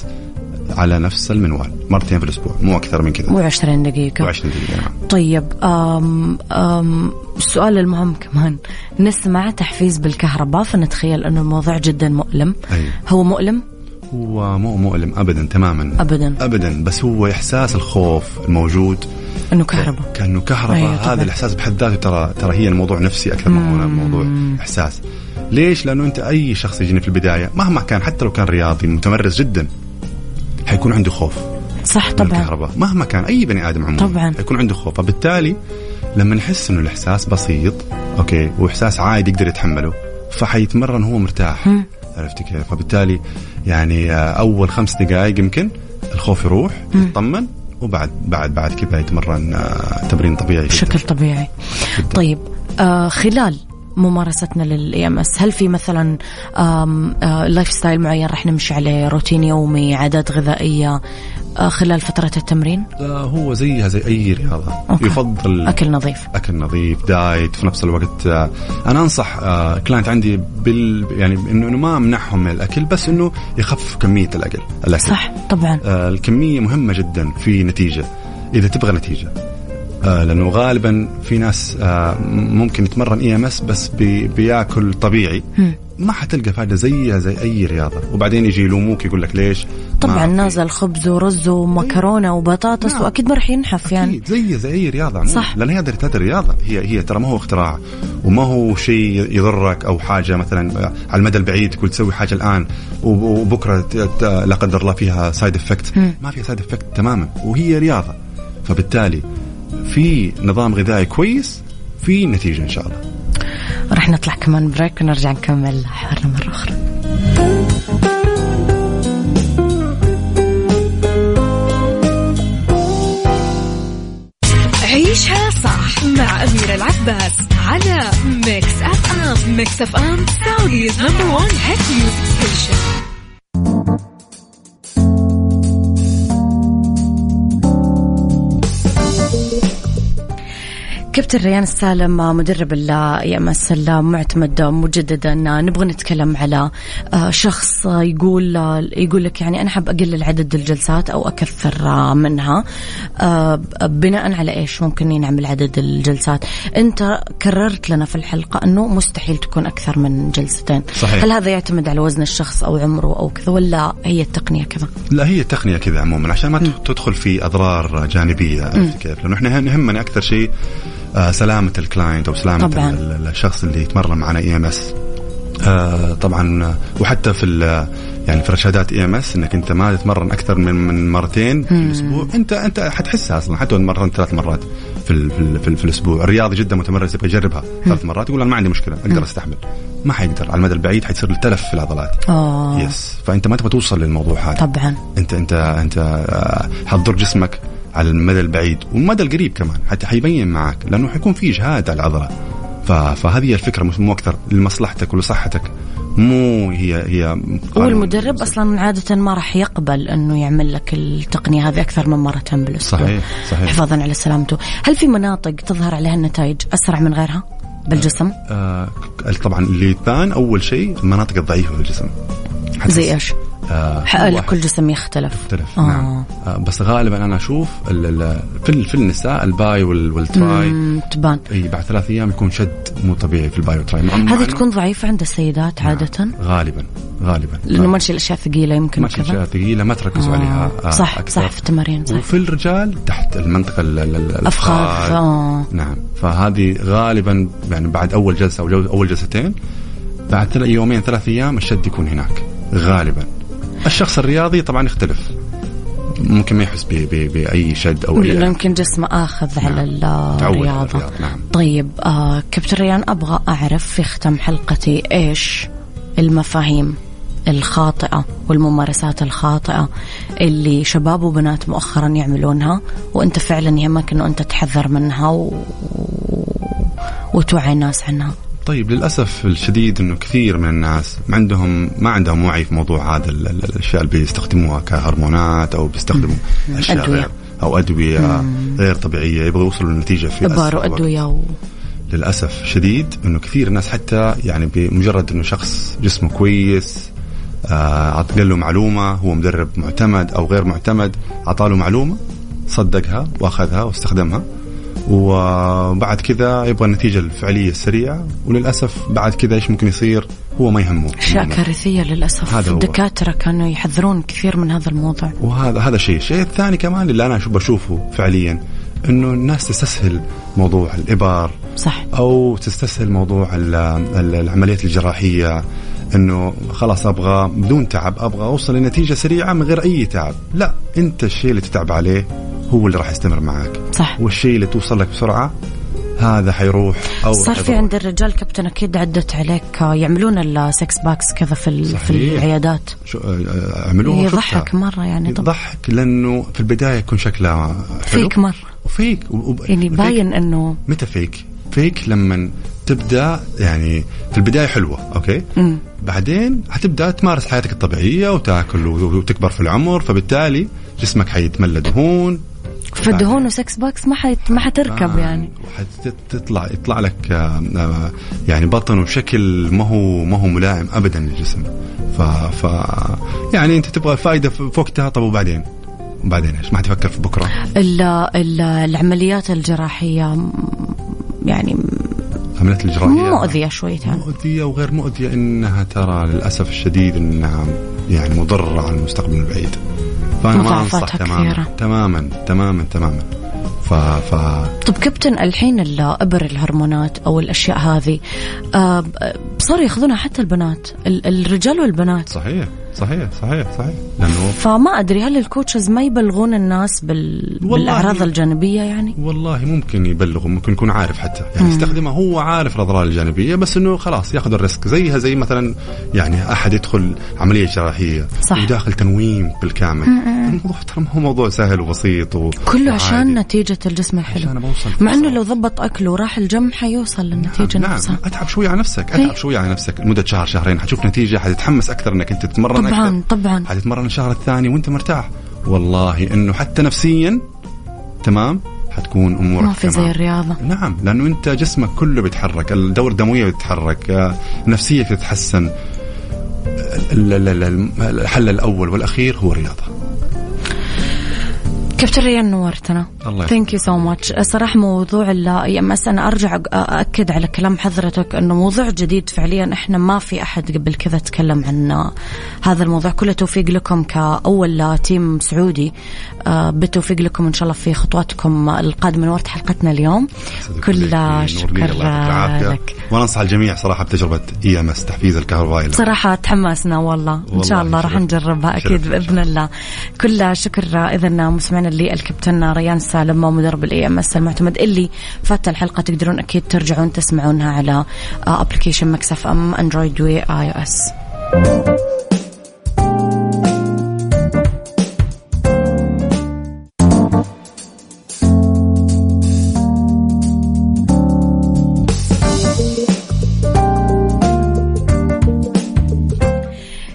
على نفس المنوال، مرتين في الأسبوع، مو أكثر من كذا، مو عشرين دقيقة، مو عشرين دقيقة. نعم. طيب أم أم السؤال المهم كمان، نسمع تحفيز بالكهرباء فنتخيل أنه الموضوع جدا مؤلم. أيه. هو مؤلم؟ هو مو مؤلم أبدا، تماما أبدا أبدا، بس هو إحساس الخوف الموجود أنه كهرباء، كأنه كهرباء. أيه، هذا الإحساس بحد ذاته ترى ترى هي الموضوع نفسي أكثر من موضوع إحساس. ليش؟ لأنه أنت أي شخص يجيني في البداية مهما كان، حتى لو كان رياضي متمرس جدا، حيكون عنده خوف، صح؟ طبعا الكهرباء مهما كان اي بني ادم عموما طبعا حيكون عنده خوف. فبالتالي لما نحس انه الاحساس بسيط، اوكي، واحساس عادي يقدر يتحمله، فحيتمرن هو مرتاح. م. عرفتي كيف؟ فبالتالي يعني اول خمس دقائق يمكن الخوف يروح، م. يطمن، وبعد بعد بعد كذا يتمرن تمرين طبيعي بشكل طبيعي جداً. طيب آه خلال ممارستنا للاي ام اس، هل في مثلا لايف ستايل معين رح نمشي عليه، روتين يومي، عادات غذائيه خلال فتره التمرين؟ هو زيها زي اي رياضه. أوكي. يفضل اكل نظيف، اكل نظيف، دايت في نفس الوقت. انا انصح كلاينت عندي بال يعني انه ما امنعهم من الاكل، بس انه يخفف كميه الاكل. الاكل صح طبعا، الكميه مهمه جدا في نتيجه، اذا تبغى نتيجه، لأنه غالبا في ناس ممكن يتمرن اي ام اس بس بي بياكل طبيعي، ما حتلقى فائدة زيها زي أي رياضة، وبعدين يجي يلوموك يقول لك ليش طبعا نازل خبز ورز ومكرونة وبطاطس. نعم. وأكيد ما رح ينحف، يعني زي زي أي رياضة، صح؟ لأن هي درتها الرياضة، هي هي ترى ما هو اختراع، وما هو شيء يضرك أو حاجة مثلا على المدى البعيد تقول تسوي حاجة الآن وبكرة لا قدر الله فيها سايد افكت، ما فيها سايد افكت تماما، وهي رياضة. فبالتالي في نظام غذائي كويس في نتيجة إن شاء الله. رح نطلع كمان بريك ونرجع نكمل حوارنا مرة أخرى. عيشها صح مع أميرة العباس على ميكس أف أم. ميكس أف أم سعوديز نمبر وان هيت ميوزك ستيشن. كابتن ريان السالم مدرب الاي ام اس المعتمد مجددا، نبغى نتكلم على شخص يقول يقول لك يعني انا حاب اقلل عدد الجلسات او اكثر منها، بناء على ايش ممكن نعمل عدد الجلسات؟ انت كررت لنا في الحلقه انه مستحيل تكون اكثر من جلستين. صحيح. هل هذا يعتمد على وزن الشخص او عمره او كذا، ولا هي التقنيه كذا؟ لا، هي التقنيه كذا عموما عشان ما م. تدخل في اضرار جانبيه. عرفت كيف؟ لانه احنا يهمنا اكثر شيء آه سلامة الكلاينت أو سلامة طبعاً الشخص اللي يتمرن معنا إي إم إس. آه طبعا، وحتى في يعني في رشادات اي ام اس انك انت ما تتمرن اكثر من مرتين في الاسبوع، انت انت حتحسها اصلا حتى لو مرتين ثلاث مرات في ال في, ال في, ال في الاسبوع. الرياضي جدا متمرس يبغى يجربها ثلاث مرات يقول انا ما عندي مشكله اقدر استحمل، ما حيقدر على المدى البعيد حيصير التلف في العضلات. أوه. يس، فانت ما تبغى توصل للموضوع هذا طبعا، انت انت انت حتضر جسمك على المدى البعيد والمدى القريب كمان، حتى حيبين معك لانه حيكون في اجهاد على العضله. فهذه الفكره مو اكثر لمصلحتك ولصحتك، مو هي هي والمدرب مصر. اصلا عاده ما راح يقبل انه يعمل لك التقنيه هذه اكثر من مره بالاسبوع. صحيح صحيح، حفاظا على سلامته. هل في مناطق تظهر عليها النتائج اسرع من غيرها بالجسم؟ آه آه طبعا اللي يبان اول شيء المناطق الضعيفه في الجسم. زي ايش؟ آه حق كل جسم يختلف, يختلف. آه. نعم آه بس غالبا انا اشوف في في النساء الباي والتراي تبان، اي بعد ثلاث ايام يكون شد مو طبيعي في الباي والتراي. هذه تكون ضعيفه عند السيدات عاده. نعم. غالبا غالبا لانه ما تشيل اشياء ثقيله، يمكن كذا اشياء ثقيله ما تركزوا آه. عليها آه صح أكثر. صح في التمارين. وفي الرجال تحت المنطقه الافخاذ. آه. نعم، فهذه غالبا يعني بعد اول جلسه او اول جلستين بعد يومين ثلاث ايام الشد يكون هناك غالبا. الشخص الرياضي طبعا يختلف، ممكن ما يحس بأي شد أو أي، ممكن جسمه آخذ نعم. على الرياضة. نعم. طيب آه كابتن ريان، أبغى أعرف في ختم حلقتي إيش المفاهيم الخاطئة والممارسات الخاطئة اللي شباب وبنات مؤخرا يعملونها وأنت فعلا يهمك أنه أنت تحذر منها و... وتوعي الناس عنها؟ طيب للأسف الشديد إنه كثير من الناس ما عندهم ما عندهم وعي في موضوع هذا الأشياء اللي بيستخدموها كهرمونات أو بيستخدموا أدوية أو أدوية مم. غير طبيعية، يبغوا يوصلوا للنتيجة في أسرع أدوية و... للأسف شديد إنه كثير ناس حتى يعني بمجرد إنه شخص جسمه كويس عطى له معلومة، هو مدرب معتمد أو غير معتمد عطاله معلومة صدقها وأخذها واستخدمها، وبعد كذا يبغى النتيجة الفعلية السريعة، وللأسف بعد كذا إيش ممكن يصير هو ما يهمه. أشياء كارثية للأسف، الدكاترة كانوا يحذرون كثير من هذا الموضوع. وهذا هذا شيء. الشيء الثاني كمان اللي أنا بشوفه فعليا إنه الناس تستسهل موضوع الإبار. صح. أو تستسهل موضوع العمليات الجراحية، إنه خلاص أبغى بدون تعب، أبغى أوصل لنتيجة سريعة من غير أي تعب. لا، أنت الشيء اللي تتعب عليه هو اللي راح يستمر معك. صح. والشيء اللي توصل لك بسرعة هذا حيروح. أو صار في عند الرجال كابتن أكيد عدت عليك يعملون السكس باكس كذا في في العيادات. شو عملوه؟ يضحك مرة يعني. يضحك لأنه في البداية يكون شكله حلو. فيك مرة. وفيك. وب... يعني باين إنه. متى فيك؟ فيك لما تبدأ يعني في البداية حلوة، أوكي. م. بعدين هتبدأ تمارس حياتك الطبيعية وتأكل وتكبر في العمر، فبالتالي جسمك حيتملى دهون. فالدهون وسكس باكس ما حت ما حتركب آه يعني. حتطلع يطلع لك آه آه يعني بطن بشكل ما هو ما هو ملائم أبدا للجسم. ف ف يعني أنت تبغى فائدة فوقتها، طب وبعدين وبعدين إيش؟ ما حتفكر في بكرة. ال ال العمليات الجراحية يعني. عمليات الجراحية مؤذية شوية. مؤذية وغير مؤذية، إنها ترى للأسف الشديد إنها يعني مضرة على المستقبل البعيد. فأنا ما أنصح تماما تماما تماما تماما. ف... ف... طب كابتن، الحين الإبر الهرمونات أو الأشياء هذه صار يأخذونها حتى البنات، الرجال والبنات. صحيح صحيح صحيح صحيح. لأنه فما أدري هل الكوتشز ما يبلغون الناس بال... بالأعراض الجانبية يعني؟ والله ممكن يبلغوا، ممكن يكون عارف حتى يعني يستخدمها، هو عارف الأضرار الجانبية بس إنه خلاص يأخذ الريسك. زيها زي مثلا يعني أحد يدخل عملية جراحية وداخل تنويم بالكامل. الموضوع ترى هو موضوع سهل وبسيط وكله عشان نتيجة الجسم الحلو، مع إنه لو ضبط أكله وراح الجيم حيوصل للنتيجة. نعم. نفسها نعم. أتعب شوية على نفسك، أتعب شوية على نفسك لمدة شهر شهرين حتشوف نتيجة، حتتحمس أكثر إنك أنت تتمرن. طبعا طبعا. حتتمرن الشهر الثاني وانت مرتاح، والله انه حتى نفسيا تمام، حتكون امورك ما في زي الرياضه. نعم، لانه انت جسمك كله بيتحرك، الدوره الدمويه بتتحرك، نفسيتك تتحسن. الحل الاول والاخير هو الرياضه. كابتن ريان، نورتنا. الله ثانك يو سو ماتش. صراحه موضوع الاي ام اس انا ارجع اكد على كلام حضرتك انه موضوع جديد فعليا، احنا ما في احد قبل كذا تكلم عن هذا الموضوع. كله توفيق لكم كاول تيم سعودي، بتوفيق لكم ان شاء الله في خطواتكم القادمه. نورت حلقتنا اليوم، كل شكر لك، وننصح الجميع صراحه بتجربه اي ام اس تحفيز الكهربائي. صراحه تحمسنا والله، ان شاء الله راح نجربها اكيد باذن الله. كل شكر اذا مسمعنا اللي الكابتن ريان السالم مدرب الاي ام اس المعتمد. اللي فات الحلقه تقدرون اكيد ترجعون تسمعونها على ابلكيشن مكس اف ام اندرويد واي او اس.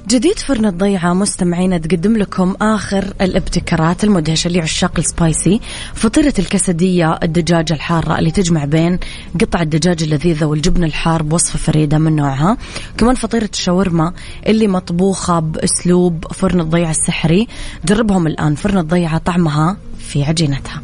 جديد فرن الضيعة مستمعين تقدم لكم آخر الابتكارات المدهشة لعشاق السبايسي، فطيرة الكسدية الدجاج الحارة اللي تجمع بين قطع الدجاج اللذيذة والجبن الحار بوصفة فريدة من نوعها. كمان فطيرة الشاورما اللي مطبوخة بأسلوب فرن الضيعة السحري، جربهم الآن. فرن الضيعة طعمها في عجينتها.